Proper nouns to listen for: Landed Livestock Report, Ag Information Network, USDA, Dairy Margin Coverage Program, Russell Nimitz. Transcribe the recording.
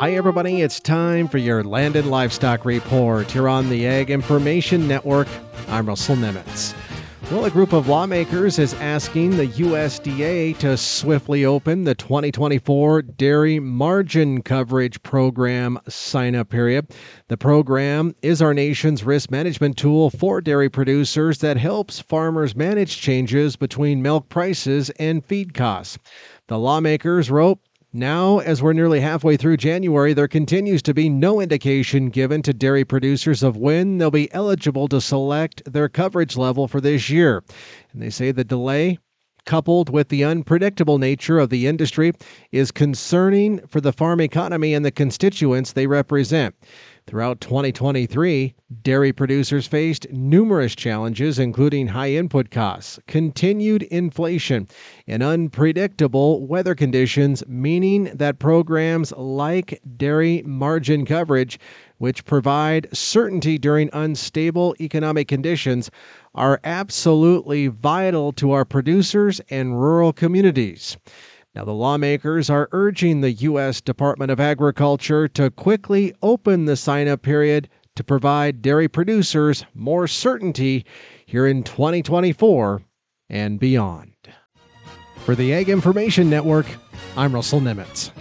Hi everybody, it's time for your Landed Livestock Report. You're on the Ag Information Network. I'm Russell Nimitz. Well, a group of lawmakers is asking the USDA to swiftly open the 2024 Dairy Margin Coverage Program sign-up period. The program is our nation's risk management tool for dairy producers that helps farmers manage changes between milk prices and feed costs. The lawmakers wrote, "Now, as we're nearly halfway through January, there continues to be no indication given to dairy producers of when they'll be eligible to select their coverage level for this year." And they say the delay, coupled with the unpredictable nature of the industry, is concerning for the farm economy and the constituents they represent. Throughout 2023, dairy producers faced numerous challenges, including high input costs, continued inflation, and unpredictable weather conditions, meaning that programs like Dairy Margin Coverage, which provide certainty during unstable economic conditions, are absolutely vital to our producers and rural communities. Now, the lawmakers are urging the U.S. Department of Agriculture to quickly open the sign-up period to provide dairy producers more certainty here in 2024 and beyond. For the Ag Information Network, I'm Russell Nimitz.